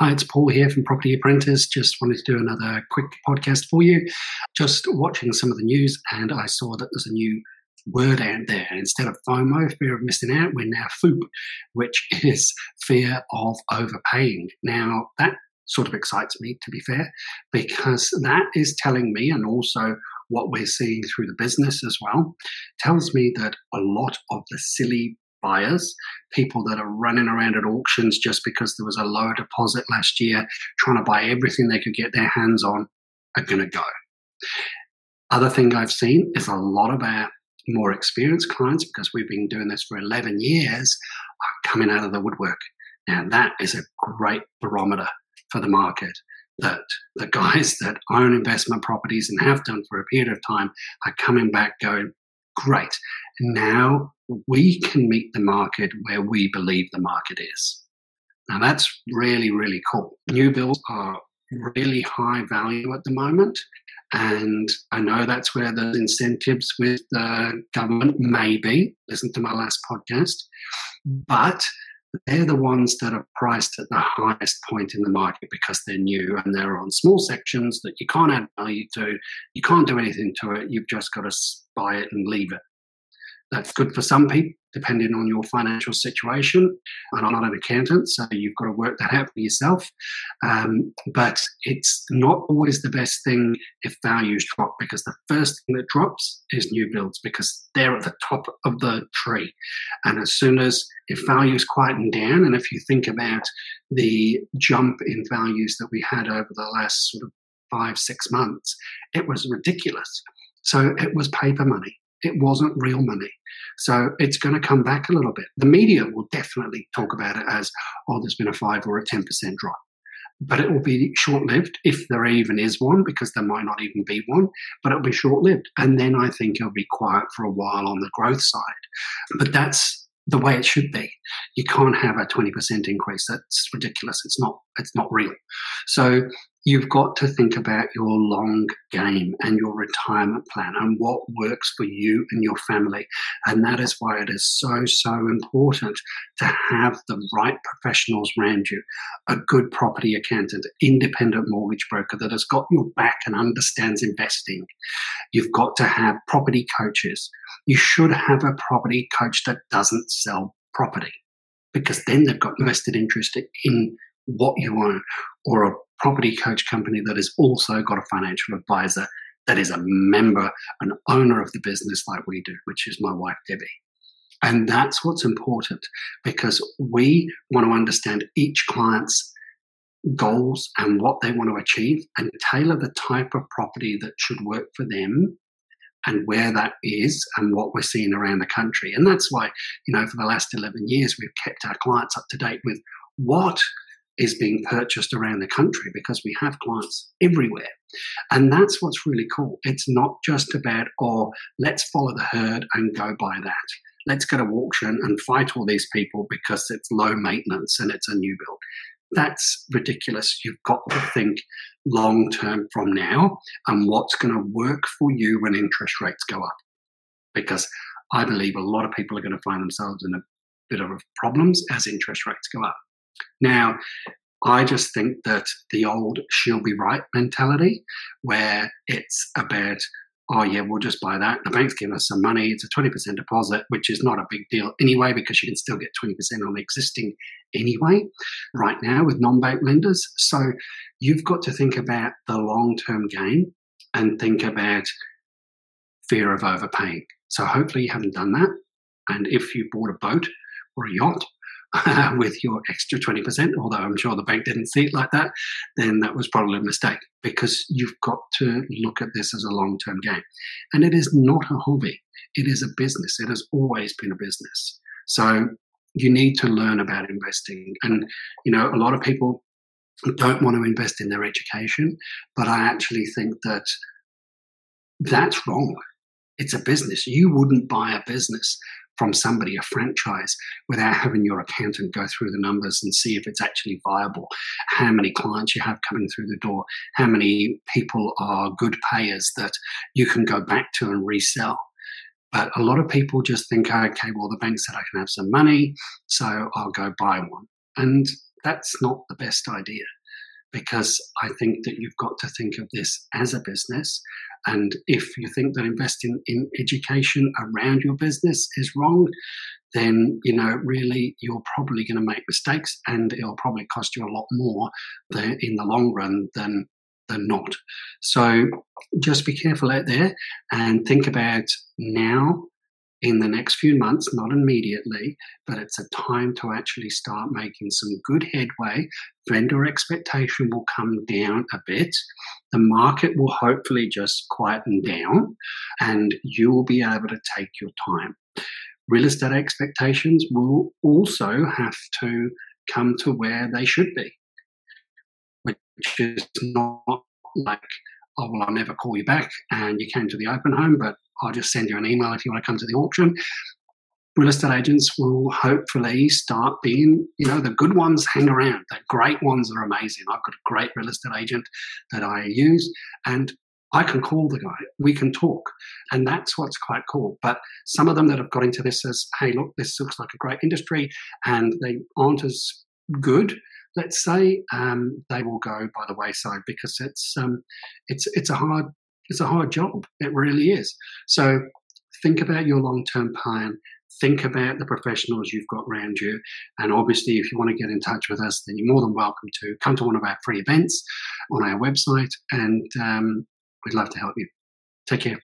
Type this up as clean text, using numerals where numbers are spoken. Hi, it's Paul here from Property Apprentice. Just wanted to do another quick podcast for you. Just watching some of the news, and I saw that there's a new word out there. Instead of FOMO, fear of missing out, we're now FOOP, which is fear of overpaying. Now, that sort of excites me, to be fair, because that is telling me, and also what we're seeing through the business as well, tells me that a lot of the silly buyers, people that are running around at auctions just because there was a lower deposit last year, trying to buy everything they could get their hands on, are going to go. Other thing I've seen is a lot of our more experienced clients, because we've been doing this for 11 years, are coming out of the woodwork. Now that is a great barometer for the market, that the guys that own investment properties and have done for a period of time are coming back going, great, now we can meet the market where we believe the market is. Now that's really, really cool. New builds are really high value at the moment, and I know that's where the incentives with the government may be. Listen to my last podcast. But they're the ones that are priced at the highest point in the market because they're new and they're on small sections that you can't add value to, you can't do anything to it, you've just got to buy it and leave it. That's good for some people, depending on your financial situation. And I'm not an accountant, so you've got to work that out for yourself. But it's not always the best thing if values drop, because the first thing that drops is new builds, because they're at the top of the tree. And as soon as if values quieten down, and if you think about the jump in values that we had over the last sort of 5-6 months, it was ridiculous. So it was paper money. It wasn't real money. So it's going to come back a little bit. The media will definitely talk about it as, oh, there's been a 5 or a 10% drop. But it will be short-lived, if there even is one, because there might not even be one, but it'll be short-lived. And then I think it'll be quiet for a while on the growth side. But that's the way it should be. You can't have a 20% increase. That's ridiculous. It's not real. So you've got to think about your long game and your retirement plan and what works for you and your family. And that is why it is so, so important to have the right professionals around you, a good property accountant, independent mortgage broker that has got your back and understands investing. You've got to have property coaches. You should have a property coach that doesn't sell property, because then they've got vested interest in what you own, or a property coach company that has also got a financial advisor that is a member, an owner of the business like we do, which is my wife, Debbie. And that's what's important, because we want to understand each client's goals and what they want to achieve and tailor the type of property that should work for them and where that is and what we're seeing around the country. And that's why, for the last 11 years, we've kept our clients up to date with what is being purchased around the country, because we have clients everywhere. And that's what's really cool. It's not just about, oh, let's follow the herd and go by that. Let's go to auction and fight all these people because it's low maintenance and it's a new build. That's ridiculous. You've got to think long term from now and what's going to work for you when interest rates go up. Because I believe a lot of people are going to find themselves in a bit of problems as interest rates go up. Now, I just think that the old she'll be right mentality, where it's about, oh yeah, we'll just buy that, the bank's giving us some money, it's a 20% deposit, which is not a big deal anyway, because you can still get 20% on existing anyway, right now with non-bank lenders. So you've got to think about the long-term game and think about fear of overpaying. So hopefully you haven't done that. And if you bought a boat or a yacht, with your extra 20%, although I'm sure the bank didn't see it like that, then that was probably a mistake, because you've got to look at this as a long-term game. And it is not a hobby. It is a business. It has always been a business. So you need to learn about investing. And, a lot of people don't want to invest in their education, but I actually think that that's wrong. It's a business. You wouldn't buy a business from somebody, a franchise, without having your accountant go through the numbers and see if it's actually viable, how many clients you have coming through the door, how many people are good payers that you can go back to and resell. But a lot of people just think, okay, well, the bank said I can have some money, so I'll go buy one. And That's not the best idea, because I think that you've got to think of this as a business. And if you think that investing in education around your business is wrong, then, you know, really you're probably going to make mistakes, and it'll probably cost you a lot more in the long run than not. So just be careful out there and think about now, in the next few months, not immediately, but it's a time to actually start making some good headway. Vendor expectation will come down a bit. The market will hopefully just quieten down, and you will be able to take your time. Real estate expectations will also have to come to where they should be, which is not like, oh, well, I'll never call you back and you came to the open home, but I'll just send you an email if you want to come to the auction. Real estate agents will hopefully start being, you know, the good ones hang around. The great ones are amazing. I've got a great real estate agent that I use, and I can call the guy. We can talk. And that's what's quite cool. But some of them that have got into this as, hey, look, this looks like a great industry, and they aren't as good, let's say, they will go by the wayside, because it's a hard job. It really is. So think about your long-term plan. Think about the professionals you've got around you. And obviously, if you want to get in touch with us, then you're more than welcome to come to one of our free events on our website, and we'd love to help you. Take care.